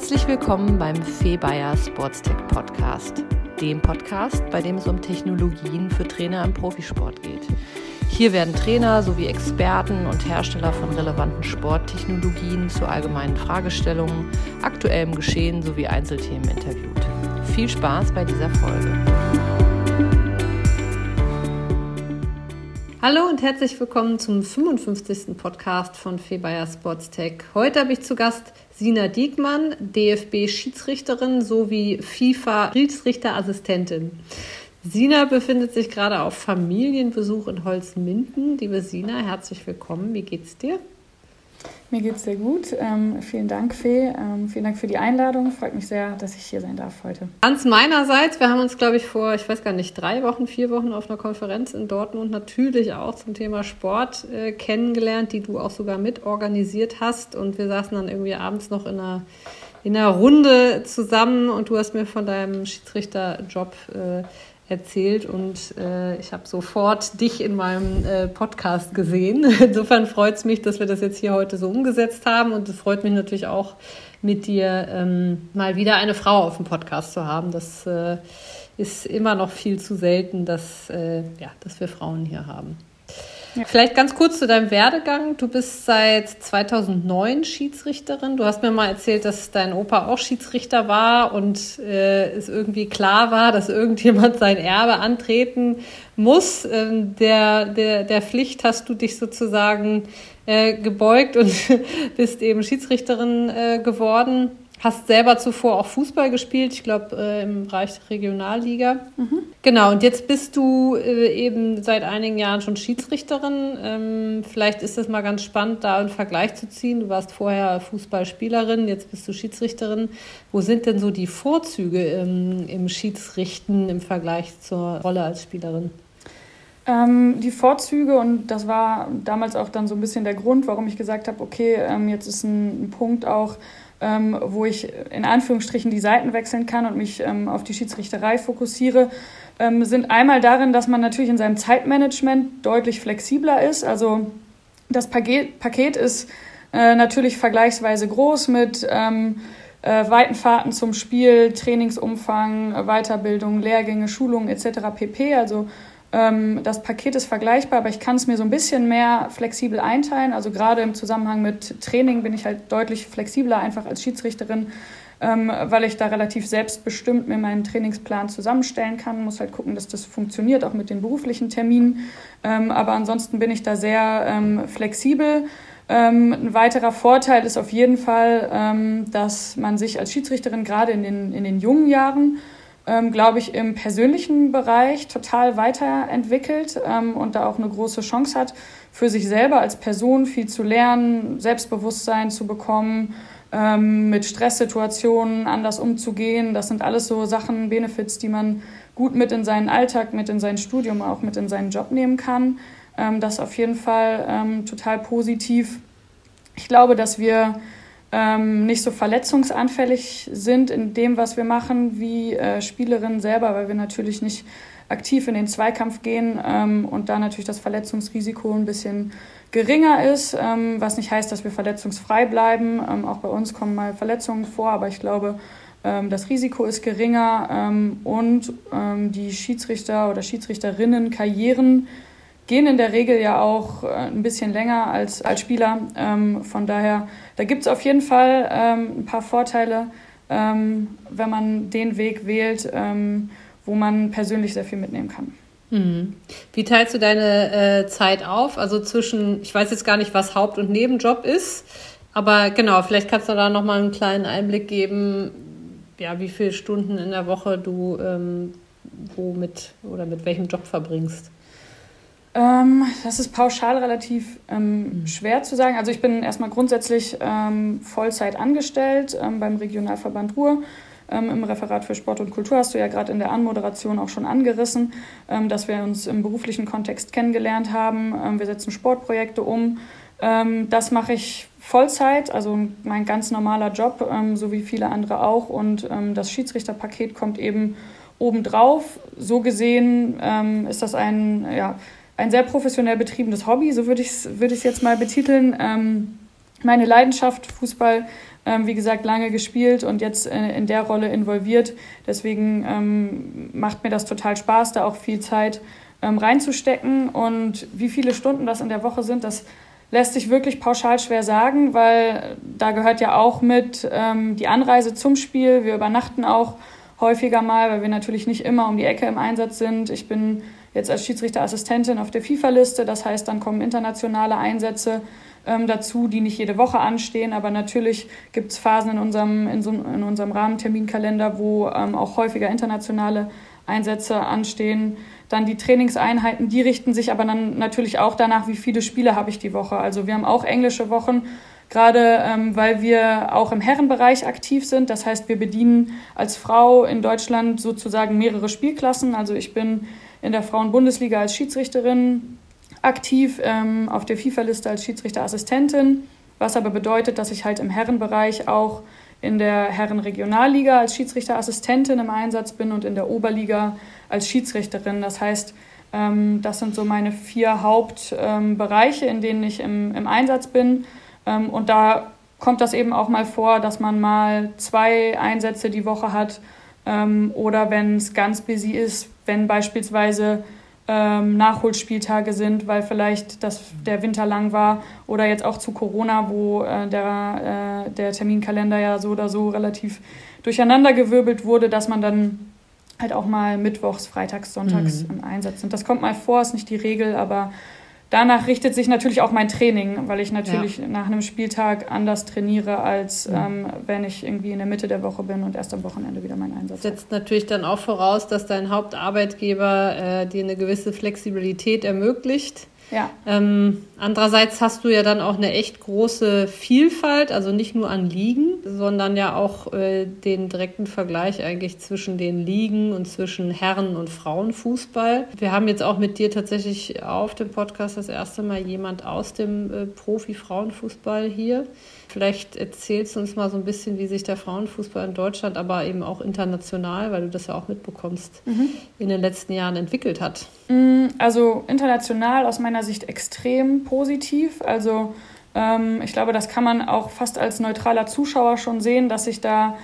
Herzlich willkommen beim Fee Bayer Sports Tech Podcast, dem Podcast, bei dem es um Technologien für Trainer im Profisport geht. Hier werden Trainer sowie Experten und Hersteller von relevanten Sporttechnologien zu allgemeinen Fragestellungen, aktuellem Geschehen sowie Einzelthemen interviewt. Viel Spaß bei dieser Folge. Hallo und herzlich willkommen zum 55. Podcast von Fee Bayer Sports Tech. Heute habe ich zu Gast Sina Diekmann, DFB-Schiedsrichterin sowie FIFA-Schiedsrichterassistentin. Sina befindet sich gerade auf Familienbesuch in Holzminden. Liebe Sina, herzlich willkommen. Wie geht's dir? Mir geht's sehr gut. Vielen Dank, Fee. Vielen Dank für die Einladung. Freut mich sehr, dass ich hier sein darf heute. Ganz meinerseits, wir haben uns, glaube ich, vor, 3 Wochen, 4 Wochen auf einer Konferenz in Dortmund natürlich auch zum Thema Sport kennengelernt, die du auch sogar mitorganisiert hast. Und wir saßen dann irgendwie abends noch in einer Runde zusammen und du hast mir von deinem Schiedsrichterjob erzählt und ich habe sofort dich in meinem Podcast gesehen. Insofern freut es mich, dass wir das jetzt hier heute so umgesetzt haben und es freut mich natürlich auch, mit dir mal wieder eine Frau auf dem Podcast zu haben. Das ist immer noch viel zu selten, dass wir Frauen hier haben. Ja. Vielleicht ganz kurz zu deinem Werdegang. Du bist seit 2009 Schiedsrichterin. Du hast mir mal erzählt, dass dein Opa auch Schiedsrichter war und es irgendwie klar war, dass irgendjemand sein Erbe antreten muss. Der Pflicht hast du dich sozusagen gebeugt und bist eben Schiedsrichterin geworden. Hast selber zuvor auch Fußball gespielt, ich glaube im Bereich der Regionalliga. Mhm. Genau, und jetzt bist du eben seit einigen Jahren schon Schiedsrichterin. Vielleicht ist es mal ganz spannend, da einen Vergleich zu ziehen. Du warst vorher Fußballspielerin, jetzt bist du Schiedsrichterin. Wo sind denn so die Vorzüge im Schiedsrichten im Vergleich zur Rolle als Spielerin? Die Vorzüge, und das war damals auch dann so ein bisschen der Grund, warum ich gesagt habe, okay, jetzt ist ein Punkt auch, wo ich in Anführungsstrichen die Seiten wechseln kann und mich auf die Schiedsrichterei fokussiere, sind einmal darin, dass man natürlich in seinem Zeitmanagement deutlich flexibler ist. Also das Paket ist natürlich vergleichsweise groß mit weiten Fahrten zum Spiel, Trainingsumfang, Weiterbildung, Lehrgänge, Schulungen etc. pp. Also das Paket ist vergleichbar, aber ich kann es mir so ein bisschen mehr flexibel einteilen. Also gerade im Zusammenhang mit Training bin ich halt deutlich flexibler einfach als Schiedsrichterin, weil ich da relativ selbstbestimmt mir meinen Trainingsplan zusammenstellen kann. Muss halt gucken, dass das funktioniert, auch mit den beruflichen Terminen. Aber ansonsten bin ich da sehr flexibel. Ein weiterer Vorteil ist auf jeden Fall, dass man sich als Schiedsrichterin gerade in den jungen Jahren, glaube ich, im persönlichen Bereich total weiterentwickelt und da auch eine große Chance hat, für sich selber als Person viel zu lernen, Selbstbewusstsein zu bekommen, mit Stresssituationen anders umzugehen. Das sind alles so Sachen, Benefits, die man gut mit in seinen Alltag, mit in sein Studium, auch mit in seinen Job nehmen kann. Das ist auf jeden Fall total positiv. Ich glaube, dass wir nicht so verletzungsanfällig sind in dem, was wir machen, wie Spielerinnen selber, weil wir natürlich nicht aktiv in den Zweikampf gehen und da natürlich das Verletzungsrisiko ein bisschen geringer ist, was nicht heißt, dass wir verletzungsfrei bleiben. Auch bei uns kommen mal Verletzungen vor, aber ich glaube, das Risiko ist geringer und die Schiedsrichter- oder Schiedsrichterinnen-Karrieren gehen in der Regel ja auch ein bisschen länger als Spieler. Von daher, da gibt es auf jeden Fall ein paar Vorteile, wenn man den Weg wählt, wo man persönlich sehr viel mitnehmen kann. Mhm. Wie teilst du deine Zeit auf? Also zwischen, ich weiß jetzt gar nicht, was Haupt- und Nebenjob ist, aber genau, vielleicht kannst du da nochmal einen kleinen Einblick geben, ja, wie viele Stunden in der Woche du womit oder mit welchem Job verbringst. Das ist pauschal relativ schwer zu sagen. Also ich bin erstmal grundsätzlich Vollzeit angestellt beim Regionalverband Ruhr. Im Referat für Sport und Kultur hast du ja gerade in der Anmoderation auch schon angerissen, dass wir uns im beruflichen Kontext kennengelernt haben. Wir setzen Sportprojekte um. Das mache ich Vollzeit, also mein ganz normaler Job, so wie viele andere auch. Und das Schiedsrichterpaket kommt eben obendrauf. So gesehen ist das ein sehr professionell betriebenes Hobby, so würde ich es jetzt mal betiteln. Meine Leidenschaft, Fußball, wie gesagt, lange gespielt und jetzt in der Rolle involviert. Deswegen macht mir das total Spaß, da auch viel Zeit reinzustecken. Und wie viele Stunden das in der Woche sind, das lässt sich wirklich pauschal schwer sagen, weil da gehört ja auch mit die Anreise zum Spiel. Wir übernachten auch häufiger mal, weil wir natürlich nicht immer um die Ecke im Einsatz sind. Ich bin jetzt als Schiedsrichterassistentin auf der FIFA-Liste. Das heißt, dann kommen internationale Einsätze dazu, die nicht jede Woche anstehen. Aber natürlich gibt es Phasen in unserem Rahmenterminkalender, wo auch häufiger internationale Einsätze anstehen. Dann die Trainingseinheiten, die richten sich aber dann natürlich auch danach, wie viele Spiele habe ich die Woche. Also wir haben auch englische Wochen, gerade weil wir auch im Herrenbereich aktiv sind. Das heißt, wir bedienen als Frau in Deutschland sozusagen mehrere Spielklassen. Also ich bin in der Frauenbundesliga als Schiedsrichterin aktiv, auf der FIFA-Liste als Schiedsrichterassistentin, was aber bedeutet, dass ich halt im Herrenbereich auch in der Herrenregionalliga als Schiedsrichterassistentin im Einsatz bin und in der Oberliga als Schiedsrichterin. Das heißt, das sind so meine 4 Hauptbereiche, in denen ich im Einsatz bin. Und da kommt das eben auch mal vor, dass man mal 2 Einsätze die Woche hat oder wenn es ganz busy ist, wenn beispielsweise Nachholspieltage sind, weil vielleicht der Winter lang war oder jetzt auch zu Corona, wo der Terminkalender ja so oder so relativ durcheinandergewirbelt wurde, dass man dann halt auch mal mittwochs, freitags, sonntags im Einsatz sind. Das kommt mal vor, ist nicht die Regel, aber danach richtet sich natürlich auch mein Training, weil ich natürlich nach einem Spieltag anders trainiere, als wenn ich irgendwie in der Mitte der Woche bin und erst am Wochenende wieder meinen Einsatz habe. Setzt natürlich dann auch voraus, dass dein Hauptarbeitgeber dir eine gewisse Flexibilität ermöglicht. Ja. Andererseits hast du ja dann auch eine echt große Vielfalt, also nicht nur an Ligen, sondern ja auch den direkten Vergleich eigentlich zwischen den Ligen und zwischen Herren- und Frauenfußball. Wir haben jetzt auch mit dir tatsächlich auf dem Podcast das erste Mal jemand aus dem Profi-Frauenfußball hier. Vielleicht erzählst du uns mal so ein bisschen, wie sich der Frauenfußball in Deutschland, aber eben auch international, weil du das ja auch mitbekommst, in den letzten Jahren entwickelt hat. Also international aus meiner Sicht extrem positiv. Also ich glaube, das kann man auch fast als neutraler Zuschauer schon sehen, dass sich da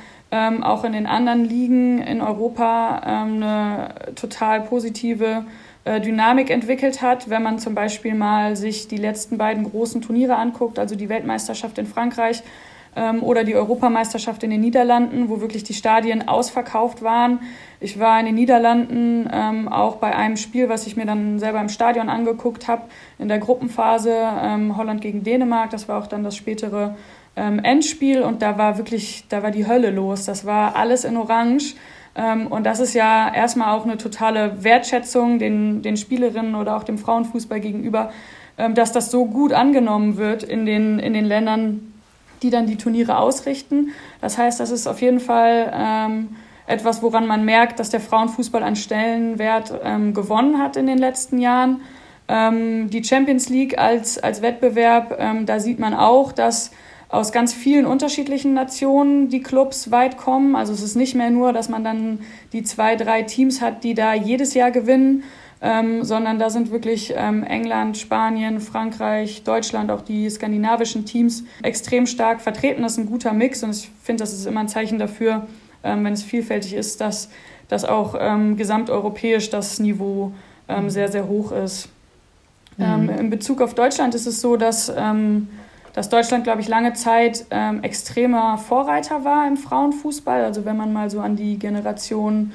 auch in den anderen Ligen in Europa eine total positive Dynamik entwickelt hat. Wenn man zum Beispiel mal sich die letzten beiden großen Turniere anguckt, also die Weltmeisterschaft in Frankreich oder die Europameisterschaft in den Niederlanden, wo wirklich die Stadien ausverkauft waren. Ich war in den Niederlanden auch bei einem Spiel, was ich mir dann selber im Stadion angeguckt habe, in der Gruppenphase Holland gegen Dänemark. Das war auch dann das spätere Endspiel und da war die Hölle los. Das war alles in Orange. Und das ist ja erstmal auch eine totale Wertschätzung den Spielerinnen oder auch dem Frauenfußball gegenüber, dass das so gut angenommen wird in den Ländern, die dann die Turniere ausrichten. Das heißt, das ist auf jeden Fall etwas, woran man merkt, dass der Frauenfußball an Stellenwert gewonnen hat in den letzten Jahren. Die Champions League als Wettbewerb, da sieht man auch, dass aus ganz vielen unterschiedlichen Nationen die Clubs weit kommen. Also es ist nicht mehr nur, dass man dann die 2, 3 Teams hat, die da jedes Jahr gewinnen, sondern da sind wirklich England, Spanien, Frankreich, Deutschland, auch die skandinavischen Teams extrem stark vertreten. Das ist ein guter Mix und ich finde, das ist immer ein Zeichen dafür, wenn es vielfältig ist, dass auch gesamteuropäisch das Niveau sehr, sehr hoch ist. In Bezug auf Deutschland ist es so, dass Deutschland, glaube ich, lange Zeit extremer Vorreiter war im Frauenfußball. Also wenn man mal so an die Generation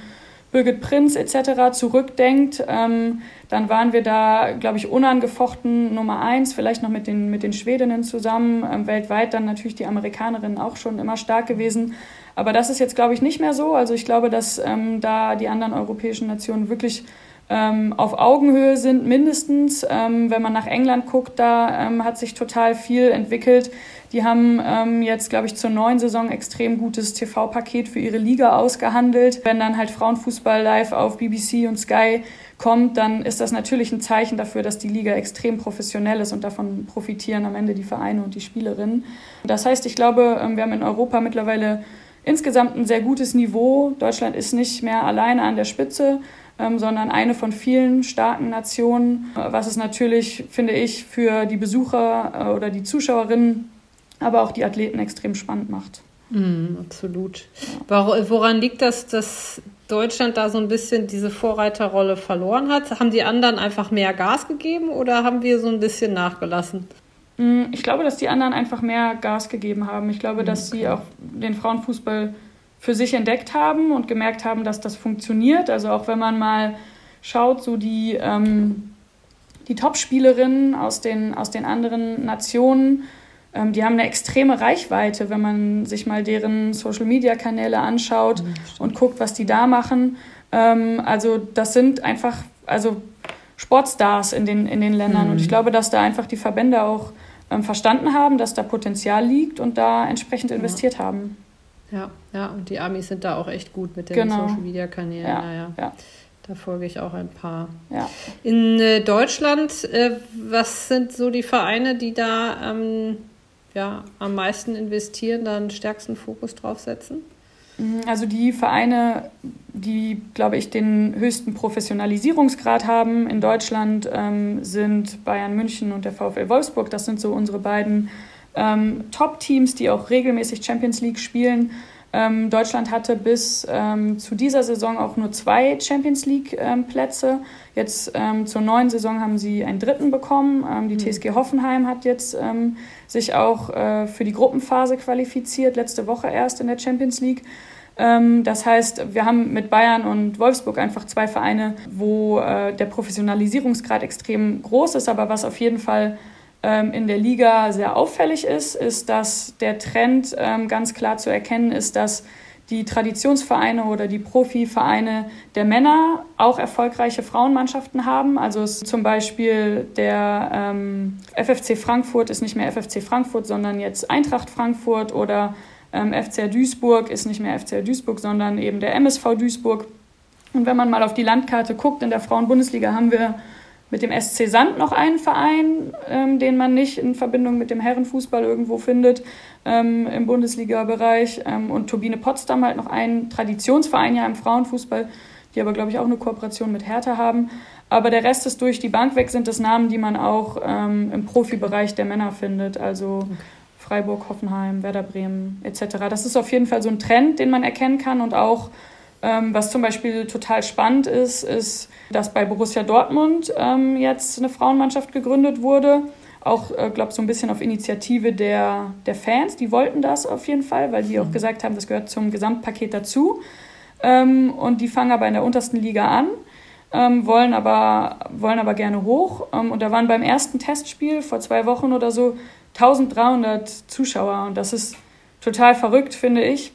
Birgit Prinz etc. zurückdenkt, dann waren wir da, glaube ich, unangefochten Nummer 1, vielleicht noch mit den Schwedinnen zusammen. Weltweit dann natürlich die Amerikanerinnen auch schon immer stark gewesen. Aber das ist jetzt, glaube ich, nicht mehr so. Also ich glaube, dass da die anderen europäischen Nationen wirklich auf Augenhöhe sind mindestens. Wenn man nach England guckt, da hat sich total viel entwickelt. Die haben jetzt, glaube ich, zur neuen Saison extrem gutes TV-Paket für ihre Liga ausgehandelt. Wenn dann halt Frauenfußball live auf BBC und Sky kommt, dann ist das natürlich ein Zeichen dafür, dass die Liga extrem professionell ist und davon profitieren am Ende die Vereine und die Spielerinnen. Das heißt, ich glaube, wir haben in Europa mittlerweile insgesamt ein sehr gutes Niveau. Deutschland ist nicht mehr alleine an der Spitze, sondern eine von vielen starken Nationen, was es natürlich, finde ich, für die Besucher oder die Zuschauerinnen aber auch die Athleten extrem spannend macht. Mm, absolut. Ja. Woran liegt das, dass Deutschland da so ein bisschen diese Vorreiterrolle verloren hat? Haben die anderen einfach mehr Gas gegeben oder haben wir so ein bisschen nachgelassen? Ich glaube, dass die anderen einfach mehr Gas gegeben haben. Ich glaube, dass sie auch den Frauenfußball für sich entdeckt haben und gemerkt haben, dass das funktioniert. Also auch wenn man mal schaut, so die Top-Spielerinnen aus den anderen Nationen, die haben eine extreme Reichweite, wenn man sich mal deren Social-Media-Kanäle anschaut und guckt, was die da machen. Also das sind einfach Sportstars in den Ländern. Und ich glaube, dass da einfach die Verbände auch verstanden haben, dass da Potenzial liegt und da entsprechend investiert haben. Ja, und die Amis sind da auch echt gut mit den Social-Media-Kanälen. Ja. Da folge ich auch ein paar. Ja. In Deutschland, was sind so die Vereine, die da am meisten investieren, da den stärksten Fokus drauf setzen? Also die Vereine, die, glaube ich, den höchsten Professionalisierungsgrad haben in Deutschland, sind Bayern München und der VfL Wolfsburg. Das sind so unsere beiden Top-Teams, die auch regelmäßig Champions League spielen. Deutschland hatte bis zu dieser Saison auch nur 2 Champions League Plätze. Jetzt zur neuen Saison haben sie einen 3. bekommen. Die TSG Hoffenheim hat jetzt sich auch für die Gruppenphase qualifiziert, letzte Woche erst in der Champions League. Das heißt, wir haben mit Bayern und Wolfsburg einfach 2 Vereine, wo der Professionalisierungsgrad extrem groß ist, aber was auf jeden Fall in der Liga sehr auffällig ist, ist, dass der Trend ganz klar zu erkennen ist, dass die Traditionsvereine oder die Profivereine der Männer auch erfolgreiche Frauenmannschaften haben. Also zum Beispiel der FFC Frankfurt ist nicht mehr FFC Frankfurt, sondern jetzt Eintracht Frankfurt, oder FCR Duisburg ist nicht mehr FCR Duisburg, sondern eben der MSV Duisburg. Und wenn man mal auf die Landkarte guckt, in der Frauenbundesliga haben wir mit dem SC Sand noch einen Verein, den man nicht in Verbindung mit dem Herrenfußball irgendwo findet, im Bundesliga-Bereich. Und Turbine Potsdam halt noch einen Traditionsverein ja im Frauenfußball, die aber, glaube ich, auch eine Kooperation mit Hertha haben. Aber der Rest ist durch die Bank weg, sind das Namen, die man auch im Profibereich der Männer findet. Also Freiburg, Hoffenheim, Werder Bremen etc. Das ist auf jeden Fall so ein Trend, den man erkennen kann. Und auch, was zum Beispiel total spannend ist, ist, dass bei Borussia Dortmund jetzt eine Frauenmannschaft gegründet wurde. Auch, glaube ich, so ein bisschen auf Initiative der Fans. Die wollten das auf jeden Fall, weil die auch gesagt haben, das gehört zum Gesamtpaket dazu. Und die fangen aber in der untersten Liga an, wollen aber gerne hoch. Und da waren beim ersten Testspiel vor 2 Wochen oder so 1300 Zuschauer. Und das ist total verrückt, finde ich,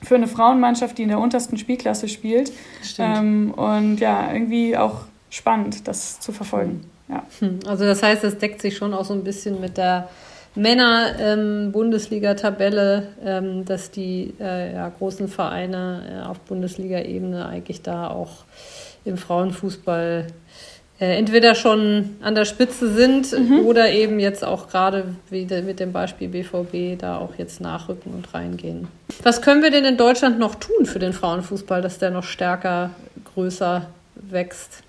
für eine Frauenmannschaft, die in der untersten Spielklasse spielt. Und ja, irgendwie auch spannend, das zu verfolgen. Ja. Also das heißt, das deckt sich schon auch so ein bisschen mit der Männer-Bundesliga-Tabelle, dass die großen Vereine auf Bundesliga-Ebene eigentlich da auch im Frauenfußball entweder schon an der Spitze sind oder eben jetzt auch gerade wieder mit dem Beispiel BVB da auch jetzt nachrücken und reingehen. Was können wir denn in Deutschland noch tun für den Frauenfußball, dass der noch stärker, größer wächst?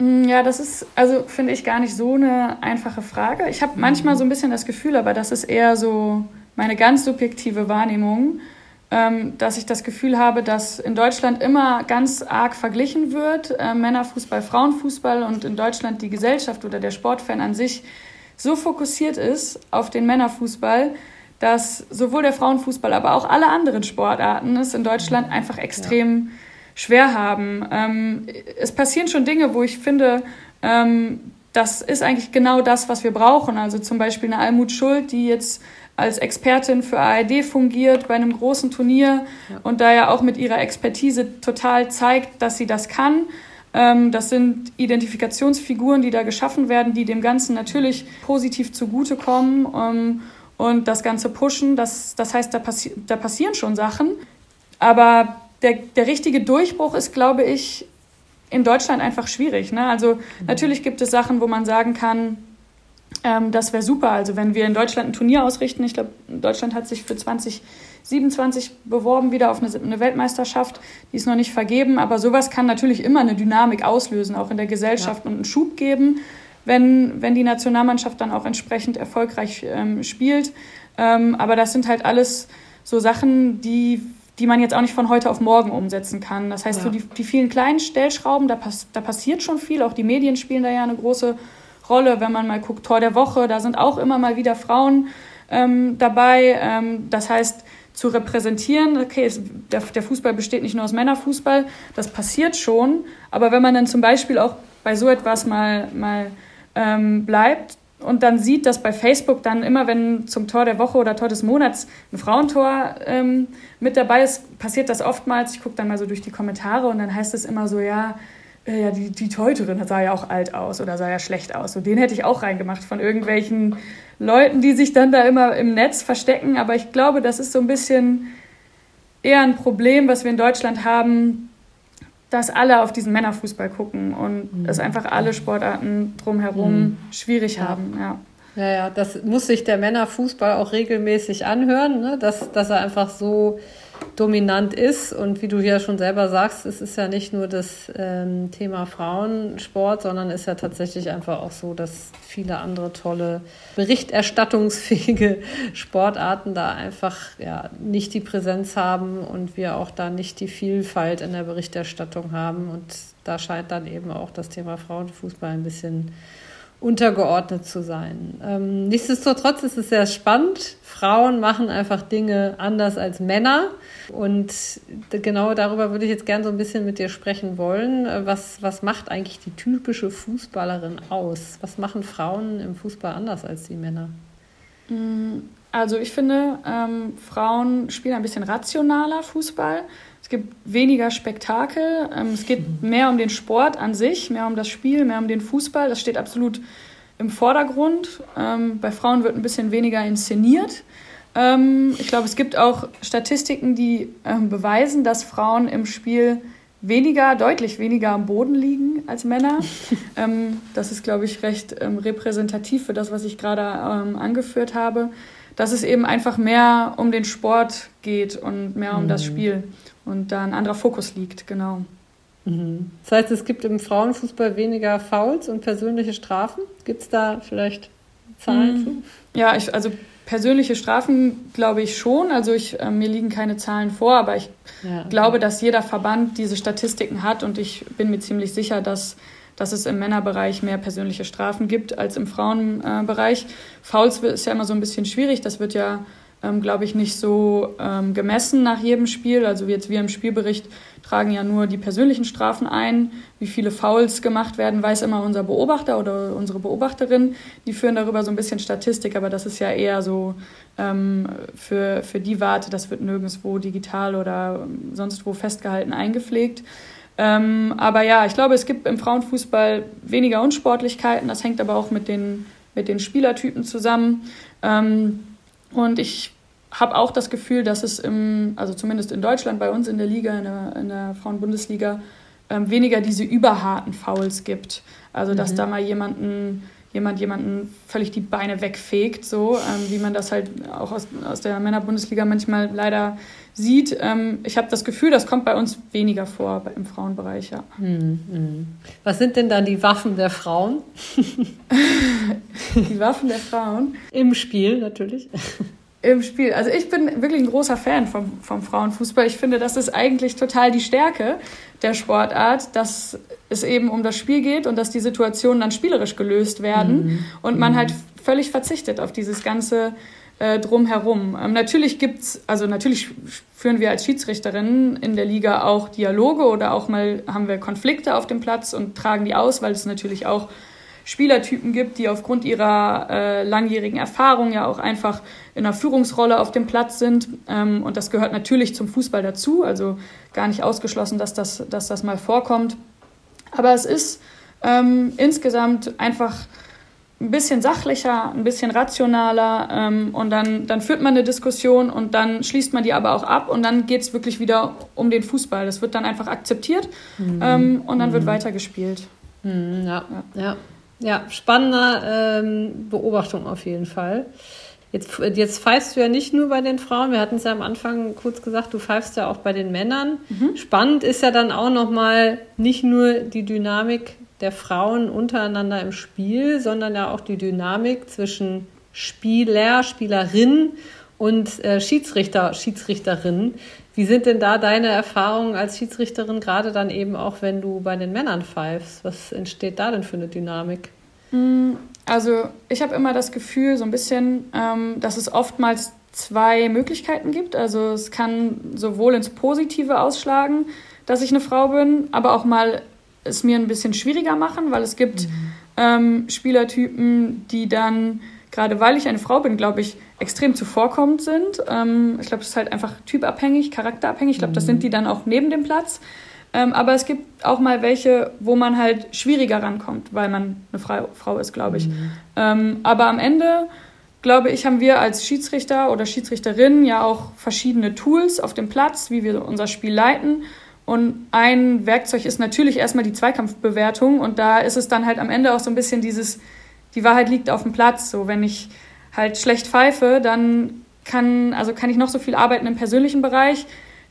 Ja, das ist, finde ich, gar nicht so eine einfache Frage. Ich habe manchmal so ein bisschen das Gefühl, aber das ist eher so meine ganz subjektive Wahrnehmung, dass ich das Gefühl habe, dass in Deutschland immer ganz arg verglichen wird, Männerfußball, Frauenfußball, und in Deutschland die Gesellschaft oder der Sportfan an sich so fokussiert ist auf den Männerfußball, dass sowohl der Frauenfußball, aber auch alle anderen Sportarten es in Deutschland einfach extrem schwer haben. Es passieren schon Dinge, wo ich finde, das ist eigentlich genau das, was wir brauchen. Also zum Beispiel eine Almut Schuld, die jetzt als Expertin für ARD fungiert bei einem großen Turnier und da ja auch mit ihrer Expertise total zeigt, dass sie das kann. Das sind Identifikationsfiguren, die da geschaffen werden, die dem Ganzen natürlich positiv zugutekommen und das Ganze pushen. Das heißt, da passieren schon Sachen. Aber der richtige Durchbruch ist, glaube ich, in Deutschland einfach schwierig. Ne? Also natürlich gibt es Sachen, wo man sagen kann, das wäre super. Also wenn wir in Deutschland ein Turnier ausrichten, ich glaube, Deutschland hat sich für 2027 beworben, wieder auf eine Weltmeisterschaft, die ist noch nicht vergeben. Aber sowas kann natürlich immer eine Dynamik auslösen, auch in der Gesellschaft, und einen Schub geben, wenn die Nationalmannschaft dann auch entsprechend erfolgreich spielt. Aber das sind halt alles so Sachen, die man jetzt auch nicht von heute auf morgen umsetzen kann. Das heißt, ja, so die vielen kleinen Stellschrauben, da passiert schon viel. Auch die Medien spielen da ja eine große Rolle. Wenn man mal guckt, Tor der Woche, da sind auch immer mal wieder Frauen dabei. Das heißt, zu repräsentieren, okay, der Fußball besteht nicht nur aus Männerfußball, das passiert schon. Aber wenn man dann zum Beispiel auch bei so etwas mal bleibt, und dann sieht, dass bei Facebook dann immer, wenn zum Tor der Woche oder Tor des Monats ein Frauentor mit dabei ist, passiert das oftmals. Ich gucke dann mal so durch die Kommentare und dann heißt es immer so, ja die Torhüterin sah ja auch alt aus oder sah ja schlecht aus. So, den hätte ich auch reingemacht von irgendwelchen Leuten, die sich dann da immer im Netz verstecken. Aber ich glaube, das ist so ein bisschen eher ein Problem, was wir in Deutschland haben, dass alle auf diesen Männerfußball gucken und es einfach alle Sportarten drumherum schwierig haben. Ja. Ja, das muss sich der Männerfußball auch regelmäßig anhören, ne? Dass er einfach so dominant ist. Und wie du ja schon selber sagst, es ist ja nicht nur das Thema Frauensport, sondern ist ja tatsächlich einfach auch so, dass viele andere tolle, berichterstattungsfähige Sportarten da einfach nicht die Präsenz haben und wir auch da nicht die Vielfalt in der Berichterstattung haben. Und da scheint dann eben auch das Thema Frauenfußball ein bisschen untergeordnet zu sein. Nichtsdestotrotz ist es sehr spannend. Frauen machen einfach Dinge anders als Männer. Und genau darüber würde ich jetzt gerne so ein bisschen mit dir sprechen wollen. Was macht eigentlich die typische Fußballerin aus? Was machen Frauen im Fußball anders als die Männer? Also ich finde, Frauen spielen ein bisschen rationaler Fußball. Es gibt weniger Spektakel, es geht mehr um den Sport an sich, mehr um das Spiel, mehr um den Fußball. Das steht absolut im Vordergrund. Bei Frauen wird ein bisschen weniger inszeniert. Ich glaube, es gibt auch Statistiken, die beweisen, dass Frauen im Spiel deutlich weniger am Boden liegen als Männer. Das ist, glaube ich, recht repräsentativ für das, was ich gerade angeführt habe. Dass es eben einfach mehr um den Sport geht und mehr um das Spiel. Und da ein anderer Fokus liegt, genau. Mhm. Das heißt, es gibt im Frauenfußball weniger Fouls und persönliche Strafen? Gibt es da vielleicht Zahlen zu? Ja, also persönliche Strafen glaube ich schon. Also mir liegen keine Zahlen vor, aber ich glaube, dass jeder Verband diese Statistiken hat. Und ich bin mir ziemlich sicher, dass es im Männerbereich mehr persönliche Strafen gibt als im Frauenbereich. Fouls ist ja immer so ein bisschen schwierig. Das wird ja glaube ich, nicht so gemessen nach jedem Spiel. Also jetzt wir im Spielbericht tragen ja nur die persönlichen Strafen ein. Wie viele Fouls gemacht werden, weiß immer unser Beobachter oder unsere Beobachterin. Die führen darüber so ein bisschen Statistik, aber das ist ja eher so für die Warte, das wird nirgendwo digital oder sonst wo festgehalten, eingepflegt. Aber ja, ich glaube, es gibt im Frauenfußball weniger Unsportlichkeiten. Das hängt aber auch mit den Spielertypen zusammen. Und ich habe auch das Gefühl, dass es also zumindest in Deutschland, bei uns in der Liga, in der Frauenbundesliga, weniger diese überharten Fouls gibt. Also dass da mal jemanden völlig die Beine wegfegt, so wie man das halt auch aus der Männerbundesliga manchmal leider sieht. Ich habe das Gefühl, das kommt bei uns weniger vor im Frauenbereich, ja. Was sind denn dann die Waffen der Frauen? Die Waffen der Frauen? Im Spiel natürlich. Im Spiel. Also ich bin wirklich ein großer Fan vom Frauenfußball. Ich finde, das ist eigentlich total die Stärke der Sportart, dass es eben um das Spiel geht und dass die Situationen dann spielerisch gelöst werden und man halt völlig verzichtet auf dieses ganze Drumherum. Natürlich führen wir als Schiedsrichterinnen in der Liga auch Dialoge oder auch mal haben wir Konflikte auf dem Platz und tragen die aus, weil es natürlich auch Spielertypen gibt, die aufgrund ihrer langjährigen Erfahrung ja auch einfach in einer Führungsrolle auf dem Platz sind. Und das gehört natürlich zum Fußball dazu, also gar nicht ausgeschlossen, dass das mal vorkommt. Aber es ist insgesamt einfach ein bisschen sachlicher, ein bisschen rationaler und dann führt man eine Diskussion und dann schließt man die aber auch ab und dann geht es wirklich wieder um den Fußball. Das wird dann einfach akzeptiert und dann wird weitergespielt. Ja, spannende Beobachtung auf jeden Fall. Jetzt pfeifst du ja nicht nur bei den Frauen, wir hatten es ja am Anfang kurz gesagt, du pfeifst ja auch bei den Männern. Spannend ist ja dann auch nochmal nicht nur die Dynamik der Frauen untereinander im Spiel, sondern ja auch die Dynamik zwischen Spieler, Spielerin und Schiedsrichter, Schiedsrichterinnen. Wie sind denn da deine Erfahrungen als Schiedsrichterin, gerade dann eben auch, wenn du bei den Männern pfeifst? Was entsteht da denn für eine Dynamik? Also ich habe immer das Gefühl so ein bisschen, dass es oftmals zwei Möglichkeiten gibt. Also es kann sowohl ins Positive ausschlagen, dass ich eine Frau bin, aber auch mal es mir ein bisschen schwieriger machen, weil es gibt Spielertypen, die dann, gerade weil ich eine Frau bin, glaube ich, extrem zuvorkommend sind. Ich glaube, es ist halt einfach typabhängig, charakterabhängig. Ich glaube, das sind die dann auch neben dem Platz. Aber es gibt auch mal welche, wo man halt schwieriger rankommt, weil man eine Frau ist, glaube ich. Aber am Ende, glaube ich, haben wir als Schiedsrichter oder Schiedsrichterinnen ja auch verschiedene Tools auf dem Platz, wie wir unser Spiel leiten. Und ein Werkzeug ist natürlich erstmal die Zweikampfbewertung. Und da ist es dann halt am Ende auch so ein bisschen dieses, die Wahrheit liegt auf dem Platz. So, wenn ich halt schlecht pfeife, dann kann ich noch so viel arbeiten im persönlichen Bereich,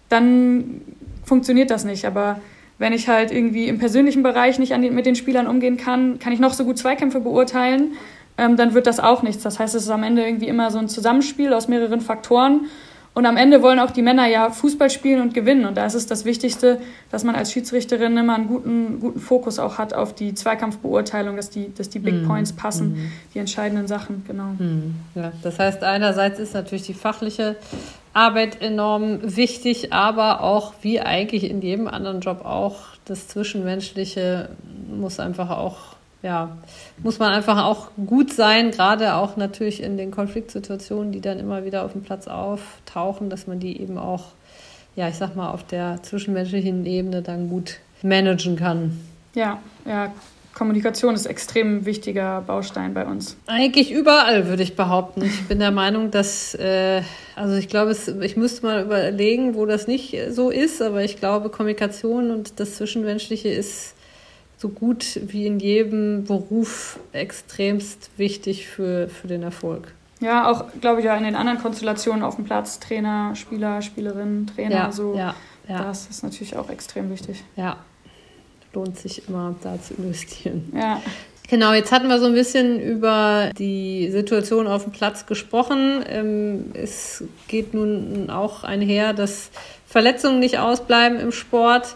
dann funktioniert das nicht. Aber wenn ich halt irgendwie im persönlichen Bereich nicht mit den Spielern umgehen kann, kann ich noch so gut Zweikämpfe beurteilen, dann wird das auch nichts. Das heißt, es ist am Ende irgendwie immer so ein Zusammenspiel aus mehreren Faktoren. Und am Ende wollen auch die Männer ja Fußball spielen und gewinnen. Und da ist es das Wichtigste, dass man als Schiedsrichterin immer einen guten Fokus auch hat auf die Zweikampfbeurteilung, dass die Big Points passen, die entscheidenden Sachen, genau. Ja, das heißt, einerseits ist natürlich die fachliche Arbeit enorm wichtig, aber auch, wie eigentlich in jedem anderen Job auch, das Zwischenmenschliche muss man einfach auch gut sein, gerade auch natürlich in den Konfliktsituationen, die dann immer wieder auf dem Platz auftauchen, dass man die eben auch, ja, ich sag mal, auf der zwischenmenschlichen Ebene dann gut managen kann. Ja, Kommunikation ist extrem wichtiger Baustein bei uns. Eigentlich überall, würde ich behaupten. Ich bin der Meinung, dass, ich müsste mal überlegen, wo das nicht so ist, aber ich glaube, Kommunikation und das Zwischenmenschliche ist so gut wie in jedem Beruf extremst wichtig für den Erfolg. Ja, auch, glaube ich, ja in den anderen Konstellationen auf dem Platz, Trainer, Spieler, Spielerinnen, Trainer, Das ist natürlich auch extrem wichtig. Ja, lohnt sich immer, da zu investieren. Ja. Genau, jetzt hatten wir so ein bisschen über die Situation auf dem Platz gesprochen. Es geht nun auch einher, dass Verletzungen nicht ausbleiben im Sport.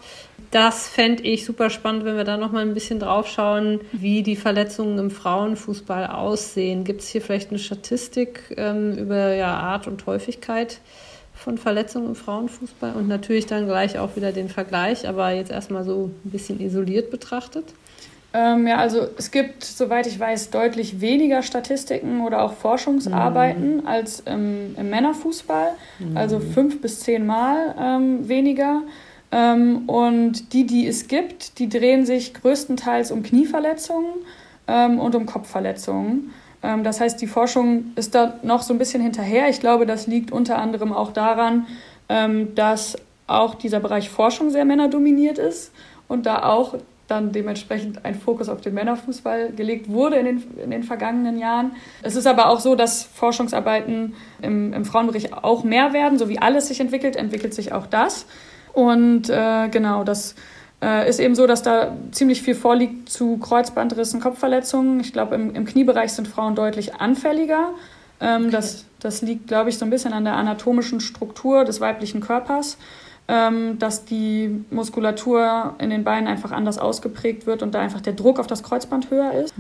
Das fände ich super spannend, wenn wir da noch mal ein bisschen drauf schauen, wie die Verletzungen im Frauenfußball aussehen. Gibt es hier vielleicht eine Statistik über Art und Häufigkeit von Verletzungen im Frauenfußball? Und natürlich dann gleich auch wieder den Vergleich, aber jetzt erstmal so ein bisschen isoliert betrachtet. Es gibt, soweit ich weiß, deutlich weniger Statistiken oder auch Forschungsarbeiten als im Männerfußball. Also 5 bis 10 Mal weniger. Und die es gibt, die drehen sich größtenteils um Knieverletzungen und um Kopfverletzungen. Das heißt, die Forschung ist da noch so ein bisschen hinterher. Ich glaube, das liegt unter anderem auch daran, dass auch dieser Bereich Forschung sehr männerdominiert ist und da auch dann dementsprechend ein Fokus auf den Männerfußball gelegt wurde in den vergangenen Jahren. Es ist aber auch so, dass Forschungsarbeiten im Frauenbereich auch mehr werden. So wie alles sich entwickelt, entwickelt sich auch das. Und das ist eben so, dass da ziemlich viel vorliegt zu Kreuzbandrissen, Kopfverletzungen. Ich glaube, im Kniebereich sind Frauen deutlich anfälliger. Okay. Das liegt, glaube ich, so ein bisschen an der anatomischen Struktur des weiblichen Körpers, dass die Muskulatur in den Beinen einfach anders ausgeprägt wird und da einfach der Druck auf das Kreuzband höher ist.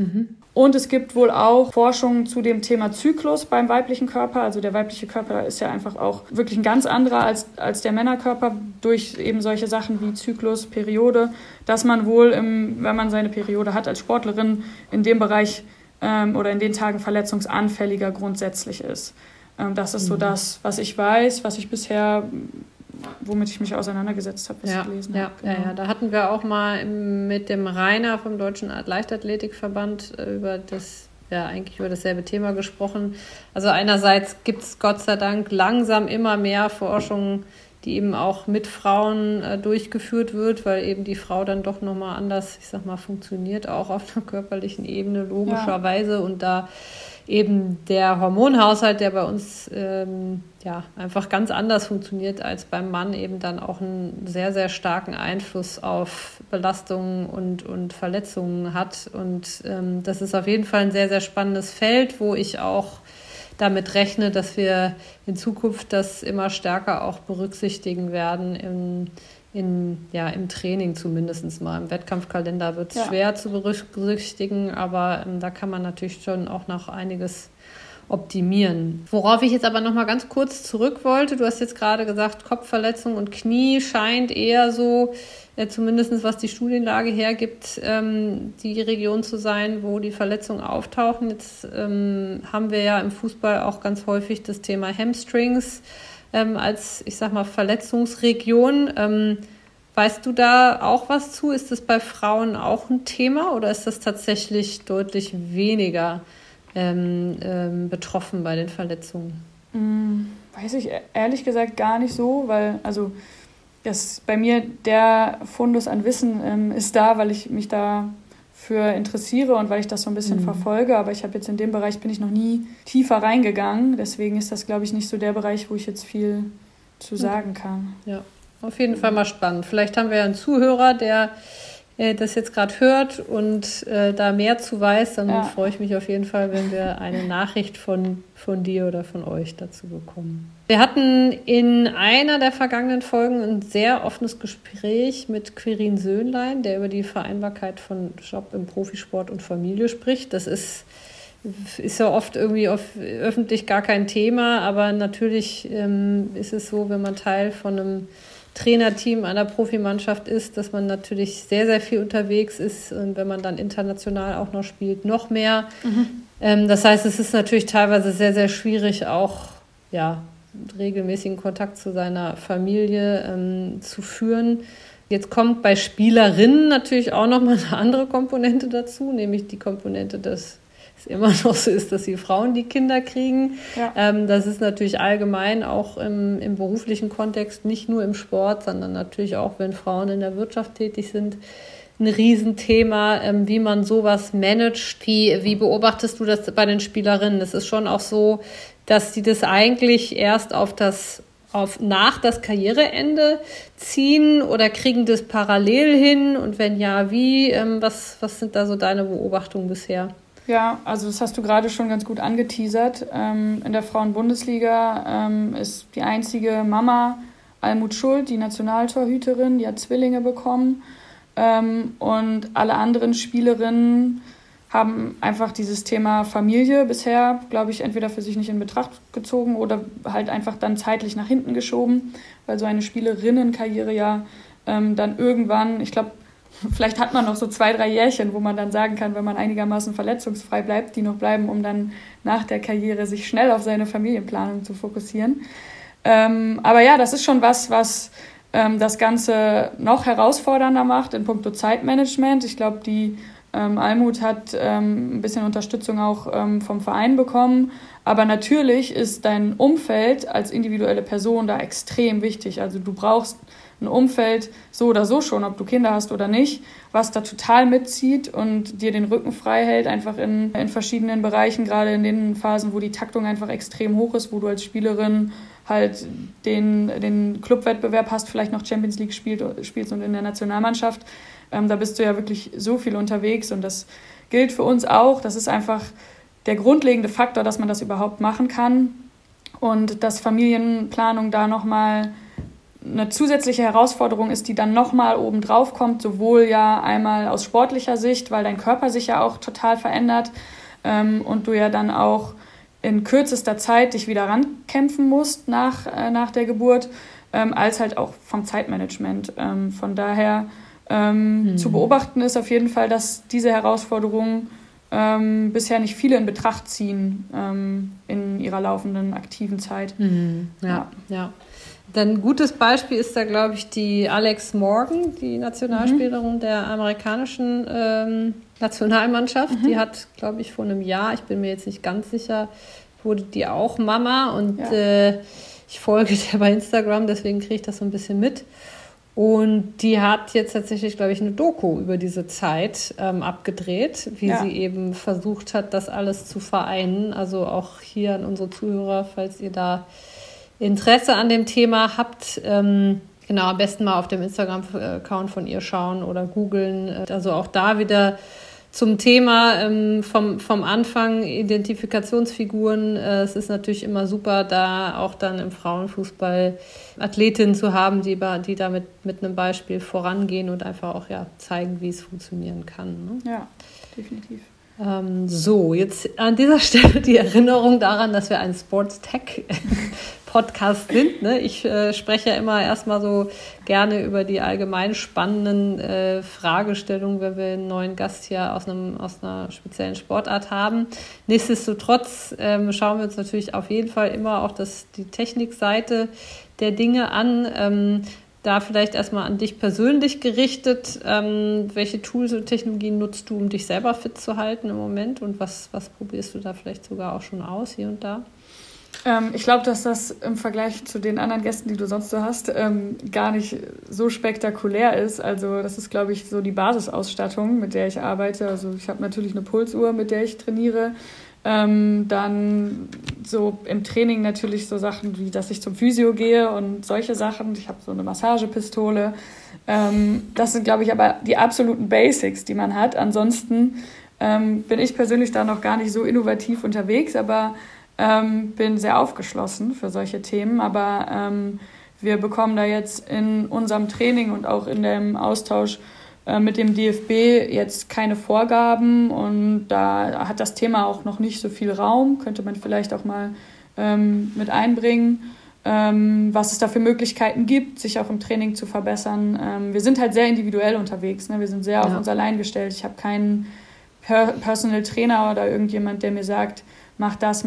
Und es gibt wohl auch Forschung zu dem Thema Zyklus beim weiblichen Körper. Also der weibliche Körper ist ja einfach auch wirklich ein ganz anderer als der Männerkörper durch eben solche Sachen wie Zyklus, Periode, dass man wohl, wenn man seine Periode hat als Sportlerin, in dem Bereich oder in den Tagen verletzungsanfälliger grundsätzlich ist. Das ist so das, was ich weiß, was ich bisher, womit ich mich auseinandergesetzt habe, was ich gelesen habe. Genau. Ja, da hatten wir auch mal mit dem Rainer vom Deutschen Leichtathletikverband über das, eigentlich über dasselbe Thema gesprochen. Also einerseits gibt es Gott sei Dank langsam immer mehr Forschung, die eben auch mit Frauen durchgeführt wird, weil eben die Frau dann doch nochmal anders, ich sag mal, funktioniert, auch auf einer körperlichen Ebene logischerweise. Ja. Und da eben der Hormonhaushalt, der bei uns einfach ganz anders funktioniert als beim Mann, eben dann auch einen sehr, sehr starken Einfluss auf Belastungen und Verletzungen hat. Und das ist auf jeden Fall ein sehr, sehr spannendes Feld, wo ich auch damit rechne, dass wir in Zukunft das immer stärker auch berücksichtigen werden im Training zumindest mal. Im Wettkampfkalender wird es schwer zu berücksichtigen, aber da kann man natürlich schon auch noch einiges optimieren. Worauf ich jetzt aber noch mal ganz kurz zurück wollte, du hast jetzt gerade gesagt, Kopfverletzung und Knie scheint eher so, zumindest was die Studienlage hergibt, die Region zu sein, wo die Verletzungen auftauchen. Jetzt haben wir ja im Fußball auch ganz häufig das Thema Hamstrings als, ich sag mal, Verletzungsregion. Weißt du da auch was zu? Ist das bei Frauen auch ein Thema oder ist das tatsächlich deutlich weniger betroffen bei den Verletzungen? Weiß ich ehrlich gesagt gar nicht so, weil das bei mir der Fundus an Wissen ist da, weil ich mich dafür interessiere und weil ich das so ein bisschen verfolge. Aber ich habe jetzt in dem Bereich, bin ich noch nie tiefer reingegangen. Deswegen ist das, glaube ich, nicht so der Bereich, wo ich jetzt viel zu sagen kann. Ja, auf jeden Fall mal spannend. Vielleicht haben wir ja einen Zuhörer, der das jetzt gerade hört und da mehr zu weiß. Dann freue ich mich auf jeden Fall, wenn wir eine Nachricht von dir oder von euch dazu bekommen. Wir hatten in einer der vergangenen Folgen ein sehr offenes Gespräch mit Quirin Söhnlein, der über die Vereinbarkeit von Job im Profisport und Familie spricht. Das ist ja oft irgendwie öffentlich gar kein Thema, aber natürlich ist es so, wenn man Teil von einem Trainerteam einer Profimannschaft ist, dass man natürlich sehr, sehr viel unterwegs ist und wenn man dann international auch noch spielt, noch mehr. Das heißt, es ist natürlich teilweise sehr, sehr schwierig, auch regelmäßigen Kontakt zu seiner Familie zu führen. Jetzt kommt bei Spielerinnen natürlich auch nochmal eine andere Komponente dazu, nämlich die Komponente, dass es immer noch so ist, dass die Frauen die Kinder kriegen. Ja. Das ist natürlich allgemein auch im beruflichen Kontext, nicht nur im Sport, sondern natürlich auch, wenn Frauen in der Wirtschaft tätig sind, ein Riesenthema, wie man sowas managt. Wie beobachtest du das bei den Spielerinnen? Das ist schon auch so, dass die das eigentlich erst nach das Karriereende ziehen oder kriegen das parallel hin? Und wenn ja, wie? Was sind da so deine Beobachtungen bisher? Ja, also das hast du gerade schon ganz gut angeteasert. In der Frauenbundesliga ist die einzige Mama Almut Schuld, die Nationaltorhüterin, die hat Zwillinge bekommen. Und alle anderen Spielerinnen haben einfach dieses Thema Familie bisher, glaube ich, entweder für sich nicht in Betracht gezogen oder halt einfach dann zeitlich nach hinten geschoben, weil so eine Spielerinnenkarriere dann irgendwann, ich glaube, vielleicht hat man noch so 2-3 Jährchen, wo man dann sagen kann, wenn man einigermaßen verletzungsfrei bleibt, die noch bleiben, um dann nach der Karriere sich schnell auf seine Familienplanung zu fokussieren. Aber ja, das ist schon was das Ganze noch herausfordernder macht in puncto Zeitmanagement. Ich glaube, die Almut hat ein bisschen Unterstützung auch vom Verein bekommen. Aber natürlich ist dein Umfeld als individuelle Person da extrem wichtig. Also du brauchst ein Umfeld so oder so schon, ob du Kinder hast oder nicht, was da total mitzieht und dir den Rücken frei hält, einfach in verschiedenen Bereichen, gerade in den Phasen, wo die Taktung einfach extrem hoch ist, wo du als Spielerin halt den Clubwettbewerb hast, vielleicht noch Champions League spielst und in der Nationalmannschaft. Da bist du ja wirklich so viel unterwegs und das gilt für uns auch. Das ist einfach der grundlegende Faktor, dass man das überhaupt machen kann und dass Familienplanung da nochmal eine zusätzliche Herausforderung ist, die dann nochmal obendrauf kommt, sowohl ja einmal aus sportlicher Sicht, weil dein Körper sich ja auch total verändert und du ja dann auch in kürzester Zeit dich wieder rankämpfen musst nach der Geburt, als halt auch vom Zeitmanagement. Von daher zu beobachten ist auf jeden Fall, dass diese Herausforderungen bisher nicht viele in Betracht ziehen in ihrer laufenden aktiven Zeit. Ja. Ein gutes Beispiel ist da, glaube ich, die Alex Morgan, die Nationalspielerin der amerikanischen Nationalmannschaft. Die hat, glaube ich, vor einem Jahr, ich bin mir jetzt nicht ganz sicher, wurde die auch Mama. Und ich folge der bei Instagram, deswegen kriege ich das so ein bisschen mit. Und die hat jetzt tatsächlich, glaube ich, eine Doku über diese Zeit abgedreht, wie sie eben versucht hat, das alles zu vereinen. Also auch hier an unsere Zuhörer, falls ihr da Interesse an dem Thema habt, am besten mal auf dem Instagram-Account von ihr schauen oder googeln. Also auch da wieder Zum Thema vom Anfang Identifikationsfiguren. Es ist natürlich immer super, da auch dann im Frauenfußball Athletinnen zu haben, die da mit einem Beispiel vorangehen und einfach auch ja zeigen, wie es funktionieren kann. Ne? Ja, definitiv. So, jetzt an dieser Stelle die Erinnerung daran, dass wir ein Sports-Tech-Podcast sind. Ne? Ich spreche ja immer erstmal so gerne über die allgemein spannenden Fragestellungen, wenn wir einen neuen Gast hier aus einer speziellen Sportart haben. Nichtsdestotrotz schauen wir uns natürlich auf jeden Fall immer auch die Technikseite der Dinge an. Da vielleicht erstmal an dich persönlich gerichtet, welche Tools und Technologien nutzt du, um dich selber fit zu halten im Moment, und was probierst du da vielleicht sogar auch schon aus hier und da? Ich glaube, dass das im Vergleich zu den anderen Gästen, die du sonst so hast, gar nicht so spektakulär ist. Also das ist, glaube ich, so die Basisausstattung, mit der ich arbeite. Also ich habe natürlich eine Pulsuhr, mit der ich trainiere. Dann so im Training natürlich so Sachen wie, dass ich zum Physio gehe und solche Sachen. Ich habe so eine Massagepistole. Das sind, glaube ich, aber die absoluten Basics, die man hat. Ansonsten bin ich persönlich da noch gar nicht so innovativ unterwegs, aber bin sehr aufgeschlossen für solche Themen. Aber wir bekommen da jetzt in unserem Training und auch in dem Austausch mit dem DFB jetzt keine Vorgaben, und da hat das Thema auch noch nicht so viel Raum. Könnte man vielleicht auch mal mit einbringen, was es da für Möglichkeiten gibt, sich auch im Training zu verbessern. Wir sind halt sehr individuell unterwegs, ne? Wir sind sehr auf uns allein gestellt. Ich habe keinen Personal Trainer oder irgendjemand, der mir sagt, mach das,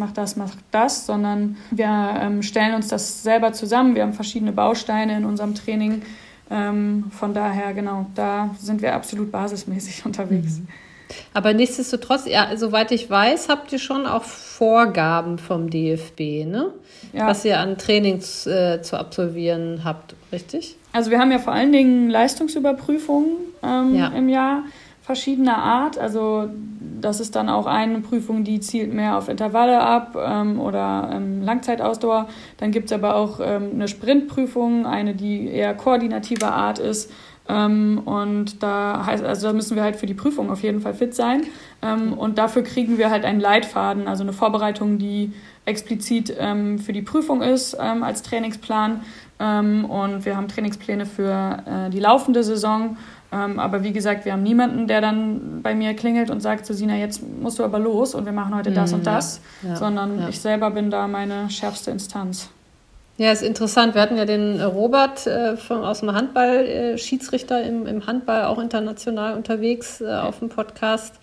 sondern wir stellen uns das selber zusammen. Wir haben verschiedene Bausteine in unserem Training. Von daher, genau, da sind wir absolut basismäßig unterwegs. Aber nichtsdestotrotz, ja, soweit ich weiß, habt ihr schon auch Vorgaben vom DFB, ne? Ja. Was ihr an Trainings zu absolvieren habt, richtig? Also wir haben ja vor allen Dingen Leistungsüberprüfungen im Jahr verschiedener Art. Also das ist dann auch eine Prüfung, die zielt mehr auf Intervalle ab oder Langzeitausdauer. Dann gibt es aber auch eine Sprintprüfung, eine, die eher koordinativer Art ist. Und da müssen wir halt für die Prüfung auf jeden Fall fit sein. Und dafür kriegen wir halt einen Leitfaden, also eine Vorbereitung, die explizit für die Prüfung ist als Trainingsplan. Und wir haben Trainingspläne für die laufende Saison. Aber wie gesagt, wir haben niemanden, der dann bei mir klingelt und sagt, so Sina, jetzt musst du aber los und wir machen heute das und das, sondern ich selber bin da meine schärfste Instanz. Ja, ist interessant. Wir hatten ja den Robert aus dem Handball, Schiedsrichter im Handball, auch international unterwegs auf dem Podcast,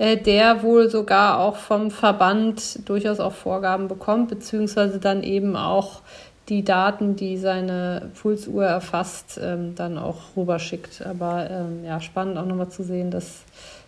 der wohl sogar auch vom Verband durchaus auch Vorgaben bekommt, beziehungsweise dann eben auch die Daten, die seine Pulsuhr erfasst, dann auch rüberschickt. Aber spannend auch nochmal zu sehen, dass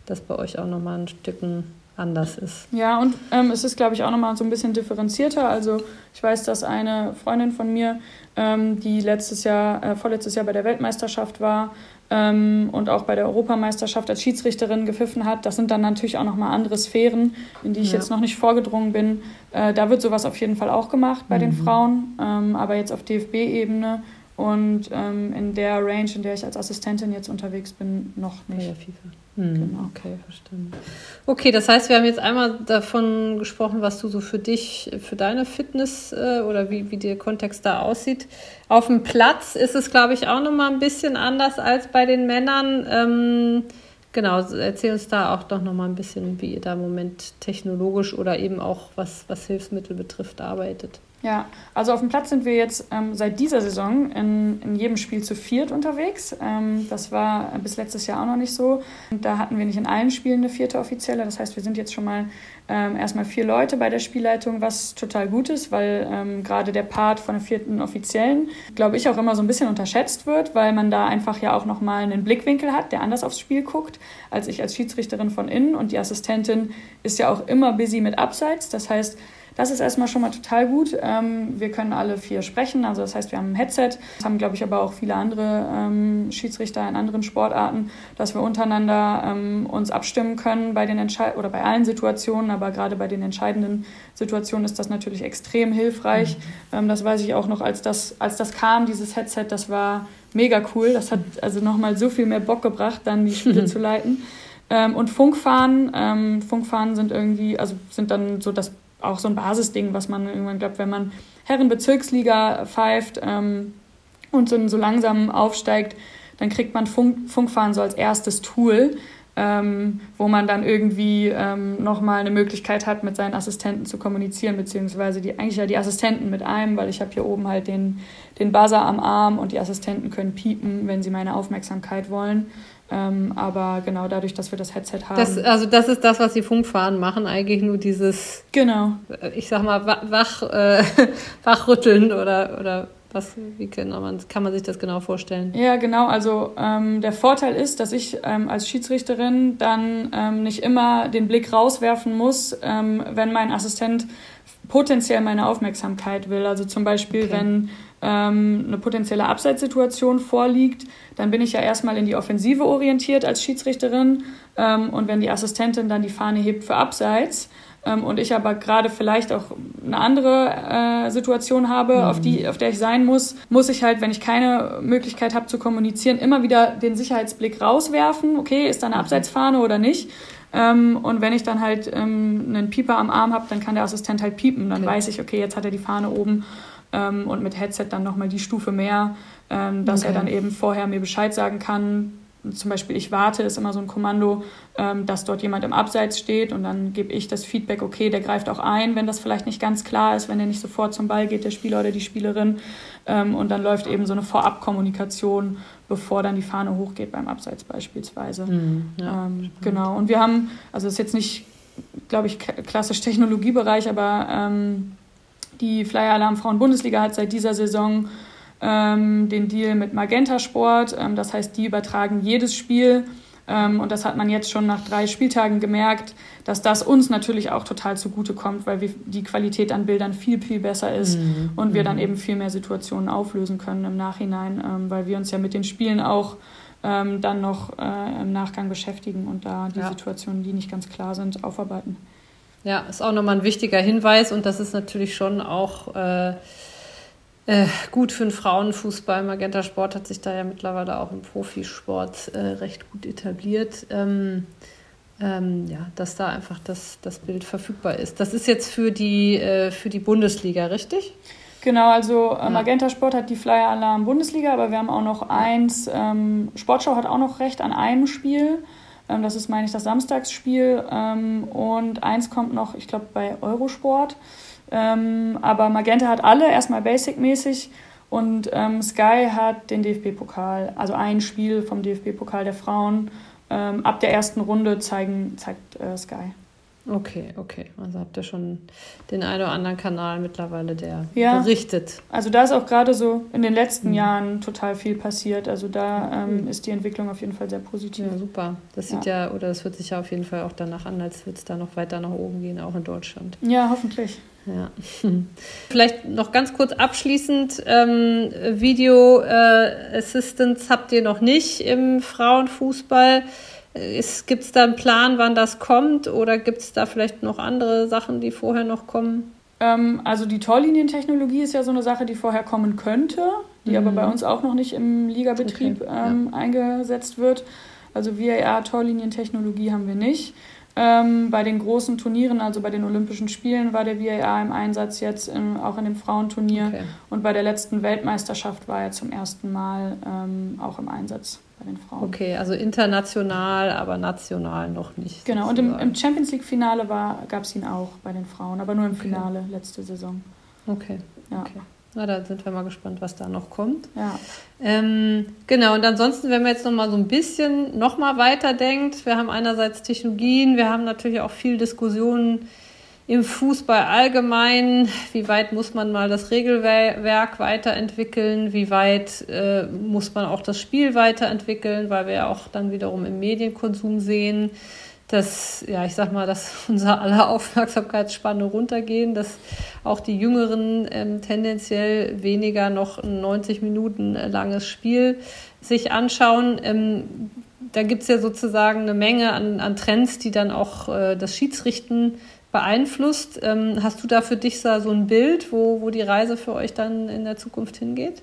das bei euch auch nochmal ein Stückchen anders ist. Ja, und es ist, glaube ich, auch nochmal so ein bisschen differenzierter. Also ich weiß, dass eine Freundin von mir, die vorletztes Jahr bei der Weltmeisterschaft war und auch bei der Europameisterschaft als Schiedsrichterin gepfiffen hat, das sind dann natürlich auch nochmal andere Sphären, in die ich jetzt noch nicht vorgedrungen bin. Da wird sowas auf jeden Fall auch gemacht bei den Frauen, aber jetzt auf DFB-Ebene und in der Range, in der ich als Assistentin jetzt unterwegs bin, noch nicht. Ja, FIFA. Genau. Okay, verstanden. Okay, das heißt, wir haben jetzt einmal davon gesprochen, was du so für dich, für deine Fitness oder wie der Kontext da aussieht. Auf dem Platz ist es, glaube ich, auch nochmal ein bisschen anders als bei den Männern. Genau, erzähl uns da auch doch nochmal ein bisschen, wie ihr da im Moment technologisch oder eben auch was Hilfsmittel betrifft, arbeitet. Ja, also auf dem Platz sind wir jetzt seit dieser Saison in jedem Spiel zu viert unterwegs. Das war bis letztes Jahr auch noch nicht so. Und da hatten wir nicht in allen Spielen eine vierte Offizielle. Das heißt, wir sind jetzt schon mal erstmal 4 Leute bei der Spielleitung, was total gut ist, weil gerade der Part von der vierten Offiziellen, glaube ich, auch immer so ein bisschen unterschätzt wird, weil man da einfach ja auch nochmal einen Blickwinkel hat, der anders aufs Spiel guckt, als ich als Schiedsrichterin von innen. Und die Assistentin ist ja auch immer busy mit Abseits. Das heißt, das ist erstmal schon mal total gut. Wir können alle 4 sprechen, also das heißt, wir haben ein Headset. Das haben, glaube ich, aber auch viele andere Schiedsrichter in anderen Sportarten, dass wir untereinander uns abstimmen können bei den bei allen Situationen, aber gerade bei den entscheidenden Situationen ist das natürlich extrem hilfreich. Das weiß ich auch noch, als das kam, dieses Headset, das war mega cool. Das hat also nochmal so viel mehr Bock gebracht, dann die Spiele zu leiten. Und Funkfahren, Funkfahren sind irgendwie, also sind dann so das auch so ein Basisding, was man irgendwann glaubt, wenn man Herrenbezirksliga pfeift und so langsam aufsteigt, dann kriegt man Funkfahren so als erstes Tool, wo man dann irgendwie nochmal eine Möglichkeit hat, mit seinen Assistenten zu kommunizieren, beziehungsweise die Assistenten mit einem, weil ich habe hier oben halt den Buzzer am Arm und die Assistenten können piepen, wenn sie meine Aufmerksamkeit wollen. Aber genau dadurch, dass wir das Headset haben. Das ist das, was die Funkfahren machen, eigentlich nur dieses, genau. Ich sag mal, wachrütteln oder was, wie kann man sich das genau vorstellen? Ja, genau. Also der Vorteil ist, dass ich als Schiedsrichterin dann nicht immer den Blick rauswerfen muss, wenn mein Assistent potenziell meine Aufmerksamkeit will. Also zum Beispiel, wenn eine potenzielle Abseitssituation vorliegt, dann bin ich ja erstmal in die Offensive orientiert als Schiedsrichterin. Und wenn die Assistentin dann die Fahne hebt für Abseits, und ich aber gerade vielleicht auch eine andere Situation habe, auf der ich sein muss, ich halt, wenn ich keine Möglichkeit habe zu kommunizieren, immer wieder den Sicherheitsblick rauswerfen. Okay, ist da eine Abseitsfahne oder nicht? Und wenn ich dann halt einen Pieper am Arm habe, dann kann der Assistent halt piepen. Dann weiß ich, okay, jetzt hat er die Fahne oben. Und mit Headset dann nochmal die Stufe mehr, dass er dann eben vorher mir Bescheid sagen kann. Zum Beispiel, ich warte, ist immer so ein Kommando, dass dort jemand im Abseits steht und dann gebe ich das Feedback, okay, der greift auch ein, wenn das vielleicht nicht ganz klar ist, wenn er nicht sofort zum Ball geht, der Spieler oder die Spielerin. Und dann läuft eben so eine Vorabkommunikation, bevor dann die Fahne hochgeht beim Abseits beispielsweise. Mhm, ja, genau, und wir haben, also das ist jetzt nicht, glaube ich, klassisch Technologiebereich, aber die Flyer-Alarm Frauenbundesliga hat seit dieser Saison den Deal mit Magenta Sport. Das heißt, die übertragen jedes Spiel. Und das hat man jetzt schon nach 3 Spieltagen gemerkt, dass das uns natürlich auch total zugutekommt, weil die Qualität an Bildern viel, viel besser ist und wir dann eben viel mehr Situationen auflösen können im Nachhinein, weil wir uns ja mit den Spielen auch dann noch im Nachgang beschäftigen und da die Situationen, die nicht ganz klar sind, aufarbeiten. Ja, ist auch nochmal ein wichtiger Hinweis und das ist natürlich schon auch gut für den Frauenfußball. Magenta Sport hat sich da ja mittlerweile auch im Profisport recht gut etabliert, dass da einfach das Bild verfügbar ist. Das ist jetzt für die Bundesliga, richtig? Genau, also Magenta Sport hat die Flyer Alarm Bundesliga, aber wir haben auch noch eins, Sportschau hat auch noch Recht an einem Spiel. Das ist, meine ich, das Samstagsspiel. Und eins kommt noch, ich glaube, bei Eurosport. Aber Magenta hat alle, erstmal basic-mäßig. Und Sky hat den DFB-Pokal, also ein Spiel vom DFB-Pokal der Frauen. Ab der ersten Runde zeigt Sky. Okay. Also habt ihr schon den einen oder anderen Kanal mittlerweile, der berichtet. Also da ist auch gerade so in den letzten Jahren total viel passiert. Also da ist die Entwicklung auf jeden Fall sehr positiv. Ja, super. Das sieht ja, oder das hört sich ja auf jeden Fall auch danach an, als würde es da noch weiter nach oben gehen, auch in Deutschland. Ja, hoffentlich. Ja. Vielleicht noch ganz kurz abschließend, Video Assistance habt ihr noch nicht im Frauenfußball. Gibt es da einen Plan, wann das kommt oder gibt es da vielleicht noch andere Sachen, die vorher noch kommen? Also die Torlinientechnologie ist ja so eine Sache, die vorher kommen könnte, die aber bei uns auch noch nicht im Ligabetrieb eingesetzt wird. Also VAR-Torlinientechnologie haben wir nicht. Bei den großen Turnieren, also bei den Olympischen Spielen, war der VAR im Einsatz jetzt auch in dem Frauenturnier. Okay. Und bei der letzten Weltmeisterschaft war er zum ersten Mal auch im Einsatz bei den Frauen. Okay, also international, aber national noch nicht. Genau, sozusagen. Und im Champions League-Finale gab es ihn auch bei den Frauen, aber nur im Finale letzte Saison. Okay, ja. Okay. Na, da sind wir mal gespannt, was da noch kommt. Ja. Genau, und ansonsten, wenn man jetzt nochmal so ein bisschen nochmal weiterdenkt, wir haben einerseits Technologien, wir haben natürlich auch viel Diskussionen im Fußball allgemein, wie weit muss man mal das Regelwerk weiterentwickeln, wie weit muss man auch das Spiel weiterentwickeln, weil wir ja auch dann wiederum im Medienkonsum sehen, dass, ja, ich sag mal, dass unser aller Aufmerksamkeitsspanne runtergehen, dass auch die Jüngeren tendenziell weniger noch ein 90 Minuten langes Spiel sich anschauen. Da gibt's ja sozusagen eine Menge an Trends, die dann auch das Schiedsrichten beeinflusst. Hast du da für dich so ein Bild, wo die Reise für euch dann in der Zukunft hingeht?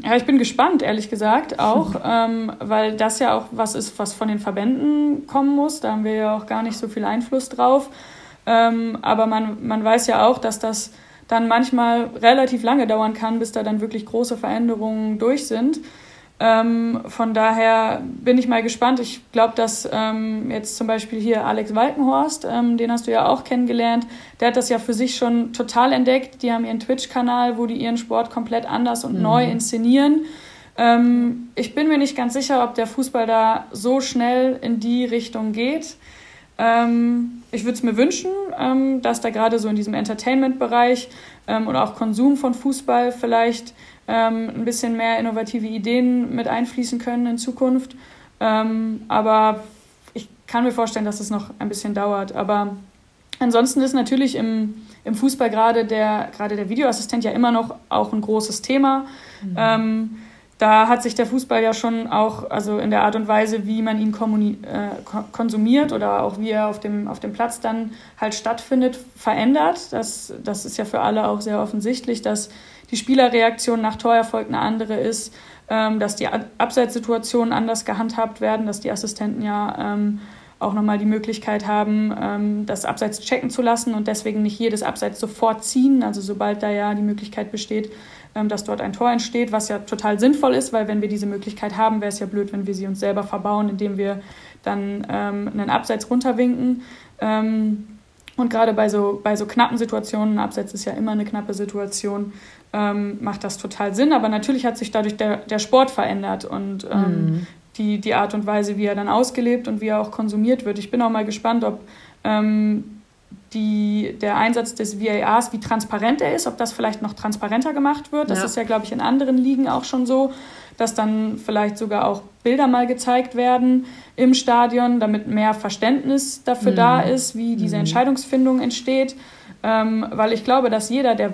Ja, ich bin gespannt, ehrlich gesagt, auch, weil das ja auch was ist, was von den Verbänden kommen muss. Da haben wir ja auch gar nicht so viel Einfluss drauf. Aber man weiß ja auch, dass das dann manchmal relativ lange dauern kann, bis da dann wirklich große Veränderungen durch sind. Von daher bin ich mal gespannt. Ich glaube, dass jetzt zum Beispiel hier Alex Walkenhorst, den hast du ja auch kennengelernt, der hat das ja für sich schon total entdeckt. Die haben ihren Twitch-Kanal, wo die ihren Sport komplett anders und neu inszenieren. Ich bin mir nicht ganz sicher, ob der Fußball da so schnell in die Richtung geht. Ich würde es mir wünschen, dass da gerade so in diesem Entertainment-Bereich oder auch Konsum von Fußball vielleicht ein bisschen mehr innovative Ideen mit einfließen können in Zukunft. Aber ich kann mir vorstellen, dass es noch ein bisschen dauert. Aber ansonsten ist natürlich im Fußball gerade der Videoassistent ja immer noch auch ein großes Thema. Da hat sich der Fußball ja schon auch, also in der Art und Weise, wie man ihn konsumiert oder auch wie er auf dem Platz dann halt stattfindet, verändert. Das ist ja für alle auch sehr offensichtlich, dass die Spielerreaktion nach Torerfolg eine andere ist, dass die Abseitssituationen anders gehandhabt werden, dass die Assistenten ja auch nochmal die Möglichkeit haben, das Abseits checken zu lassen und deswegen nicht jedes Abseits sofort ziehen, also sobald da ja die Möglichkeit besteht, dass dort ein Tor entsteht, was ja total sinnvoll ist, weil wenn wir diese Möglichkeit haben, wäre es ja blöd, wenn wir sie uns selber verbauen, indem wir dann einen Abseits runterwinken. Und gerade bei so knappen Situationen, ein Abseits ist ja immer eine knappe Situation, macht das total Sinn. Aber natürlich hat sich dadurch der Sport verändert und die Art und Weise, wie er dann ausgelebt und wie er auch konsumiert wird. Ich bin auch mal gespannt, ob der Einsatz des VARs, wie transparent er ist, ob das vielleicht noch transparenter gemacht wird. Das ist ja, glaube ich, in anderen Ligen auch schon so, dass dann vielleicht sogar auch Bilder mal gezeigt werden im Stadion, damit mehr Verständnis dafür da ist, wie diese Entscheidungsfindung entsteht. Weil ich glaube, dass jeder, der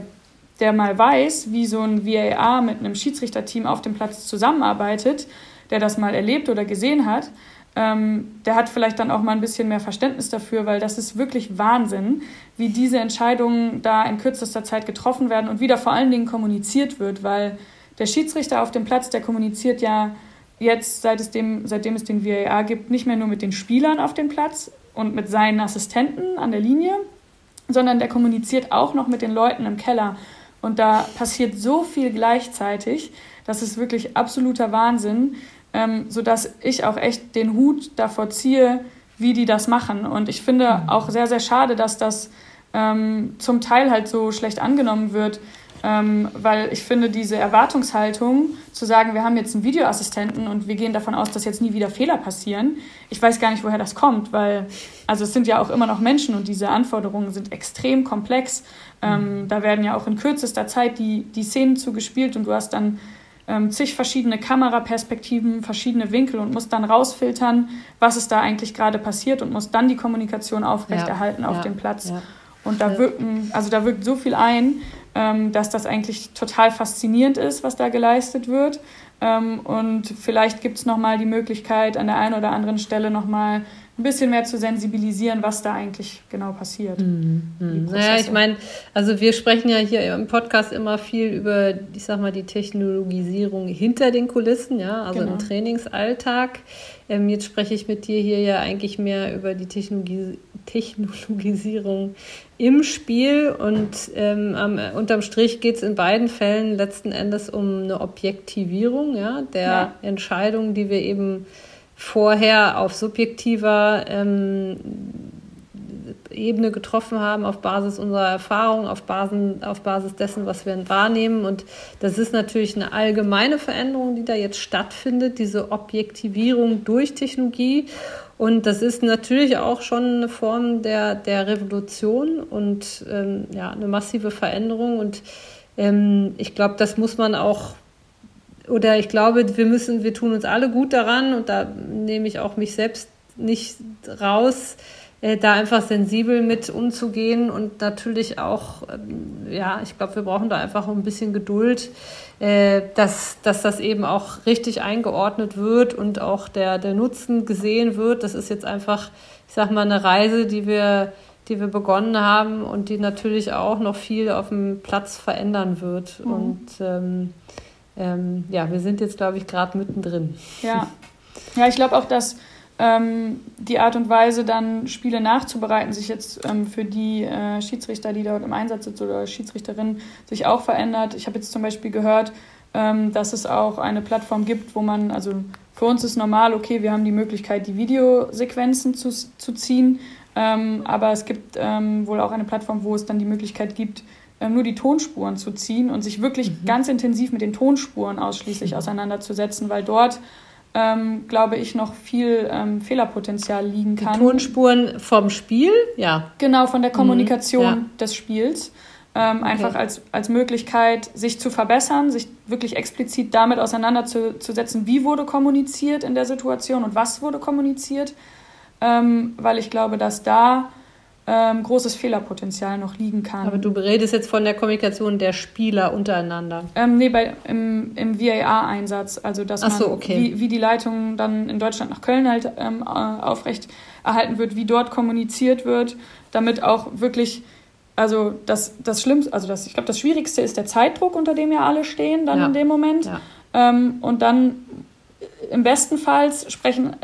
mal weiß, wie so ein VAR mit einem Schiedsrichterteam auf dem Platz zusammenarbeitet, der das mal erlebt oder gesehen hat, der hat vielleicht dann auch mal ein bisschen mehr Verständnis dafür, weil das ist wirklich Wahnsinn, wie diese Entscheidungen da in kürzester Zeit getroffen werden und wie da vor allen Dingen kommuniziert wird, weil der Schiedsrichter auf dem Platz, der kommuniziert ja jetzt, seitdem es den VAR gibt, nicht mehr nur mit den Spielern auf dem Platz und mit seinen Assistenten an der Linie, sondern der kommuniziert auch noch mit den Leuten im Keller. Und da passiert so viel gleichzeitig, das ist wirklich absoluter Wahnsinn, sodass ich auch echt den Hut davor ziehe, wie die das machen. Und ich finde auch sehr, sehr schade, dass das zum Teil halt so schlecht angenommen wird, weil ich finde, diese Erwartungshaltung, zu sagen, wir haben jetzt einen Videoassistenten und wir gehen davon aus, dass jetzt nie wieder Fehler passieren, ich weiß gar nicht, woher das kommt, weil also es sind ja auch immer noch Menschen und diese Anforderungen sind extrem komplex. Da werden ja auch in kürzester Zeit die Szenen zugespielt und du hast dann zig verschiedene Kameraperspektiven, verschiedene Winkel und muss dann rausfiltern, was ist da eigentlich gerade passiert und muss dann die Kommunikation aufrechterhalten auf dem Platz. Ja. Und da wirkt so viel ein, dass das eigentlich total faszinierend ist, was da geleistet wird. Und vielleicht gibt es nochmal die Möglichkeit, an der einen oder anderen Stelle nochmal ein bisschen mehr zu sensibilisieren, was da eigentlich genau passiert. Naja, ich meine, also wir sprechen ja hier im Podcast immer viel über, ich sag mal, die Technologisierung hinter den Kulissen, ja, also im Trainingsalltag. Jetzt spreche ich mit dir hier ja eigentlich mehr über die Technologisierung im Spiel und unterm Strich geht es in beiden Fällen letzten Endes um eine Objektivierung, ja, der Entscheidung, die wir eben vorher auf subjektiver Ebene getroffen haben, auf Basis unserer Erfahrung, auf Basis dessen, was wir wahrnehmen. Und das ist natürlich eine allgemeine Veränderung, die da jetzt stattfindet, diese Objektivierung durch Technologie. Und das ist natürlich auch schon eine Form der Revolution und eine massive Veränderung. Und ich glaube, das muss man auch, oder ich glaube, wir tun uns alle gut daran, und da nehme ich auch mich selbst nicht raus, da einfach sensibel mit umzugehen und natürlich auch, ich glaube, wir brauchen da einfach ein bisschen Geduld, dass das eben auch richtig eingeordnet wird und auch der Nutzen gesehen wird. Das ist jetzt einfach, ich sag mal, eine Reise, die wir begonnen haben und die natürlich auch noch viel auf dem Platz verändern wird. Und ja, wir sind jetzt, glaube ich, gerade mittendrin. Ja, ja, ich glaube auch, dass die Art und Weise, dann Spiele nachzubereiten, sich jetzt für die Schiedsrichter, die dort im Einsatz sind, oder Schiedsrichterinnen, sich auch verändert. Ich habe jetzt zum Beispiel gehört, dass es auch eine Plattform gibt, wo man, also für uns ist normal, okay, wir haben die Möglichkeit, die Videosequenzen zu ziehen, aber es gibt wohl auch eine Plattform, wo es dann die Möglichkeit gibt, nur die Tonspuren zu ziehen und sich wirklich ganz intensiv mit den Tonspuren ausschließlich auseinanderzusetzen, weil dort glaube ich, noch viel Fehlerpotenzial liegen kann. Die Tonspuren vom Spiel? Ja. Genau, von der Kommunikation des Spiels. Einfach als Möglichkeit, sich zu verbessern, sich wirklich explizit damit auseinanderzusetzen, wie wurde kommuniziert in der Situation und was wurde kommuniziert, weil ich glaube, dass da großes Fehlerpotenzial noch liegen kann. Aber du redest jetzt von der Kommunikation der Spieler untereinander. Nee, im VAR-Einsatz, also dass wie die Leitung dann in Deutschland nach Köln halt aufrecht erhalten wird, wie dort kommuniziert wird, damit auch wirklich, also das Schlimmste, also das, ich glaube, das Schwierigste ist der Zeitdruck, unter dem ja alle stehen dann in dem Moment. Ja. Und dann Im besten Fall sprechen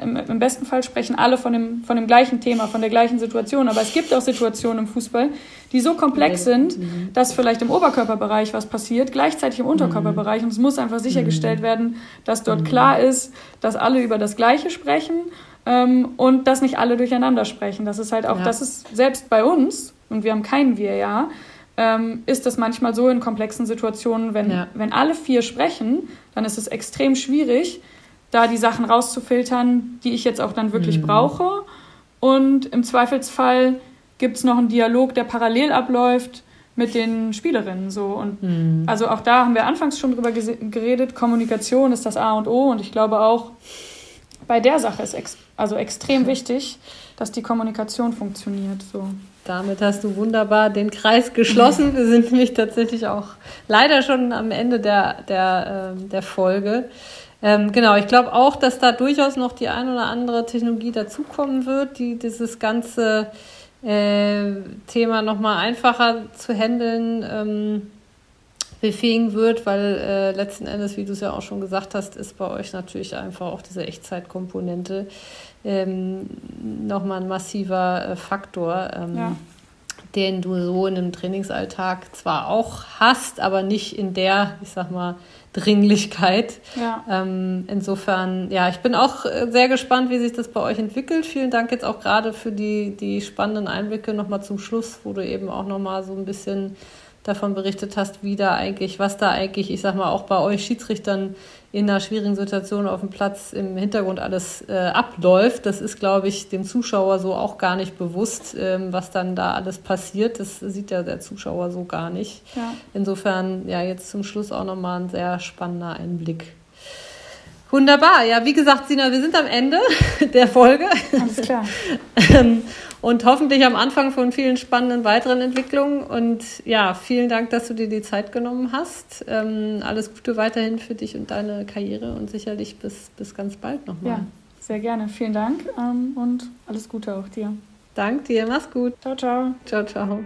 alle von dem gleichen Thema, von der gleichen Situation. Aber es gibt auch Situationen im Fußball, die so komplex sind, dass vielleicht im Oberkörperbereich was passiert, gleichzeitig im Unterkörperbereich. Und es muss einfach sichergestellt werden, dass dort klar ist, dass alle über das Gleiche sprechen und dass nicht alle durcheinander sprechen. Das ist halt auch, das ist selbst bei uns, und wir haben keinen VAR, ist das manchmal so in komplexen Situationen, wenn alle vier sprechen, dann ist es extrem schwierig, da die Sachen rauszufiltern, die ich jetzt auch dann wirklich brauche. Und im Zweifelsfall gibt es noch einen Dialog, der parallel abläuft mit den Spielerinnen. So. Und also auch da haben wir anfangs schon drüber geredet, Kommunikation ist das A und O. Und ich glaube auch, bei der Sache ist extrem wichtig, dass die Kommunikation funktioniert. So. Damit hast du wunderbar den Kreis geschlossen. Wir sind nämlich tatsächlich auch leider schon am Ende der Folge. Genau, ich glaube auch, dass da durchaus noch die ein oder andere Technologie dazukommen wird, die dieses ganze Thema nochmal einfacher zu handeln befähigen wird, weil letzten Endes, wie du es ja auch schon gesagt hast, ist bei euch natürlich einfach auch diese Echtzeitkomponente nochmal ein massiver Faktor, den du so in einem Trainingsalltag zwar auch hast, aber nicht in der, ich sag mal, Dringlichkeit. Ja. Insofern, ja, ich bin auch sehr gespannt, wie sich das bei euch entwickelt. Vielen Dank jetzt auch gerade für die spannenden Einblicke nochmal zum Schluss, wo du eben auch nochmal so ein bisschen davon berichtet hast, was da eigentlich, ich sag mal, auch bei euch Schiedsrichtern in einer schwierigen Situation auf dem Platz im Hintergrund alles abläuft. Das ist, glaube ich, dem Zuschauer so auch gar nicht bewusst, was dann da alles passiert. Das sieht ja der Zuschauer so gar nicht. Ja. Insofern, ja, jetzt zum Schluss auch nochmal ein sehr spannender Einblick. Wunderbar. Ja, wie gesagt, Sina, wir sind am Ende der Folge. Alles klar. Und hoffentlich am Anfang von vielen spannenden weiteren Entwicklungen. Und ja, vielen Dank, dass du dir die Zeit genommen hast. Alles Gute weiterhin für dich und deine Karriere und sicherlich bis ganz bald nochmal. Ja, sehr gerne. Vielen Dank und alles Gute auch dir. Dank dir. Mach's gut. Ciao, ciao. Ciao, ciao.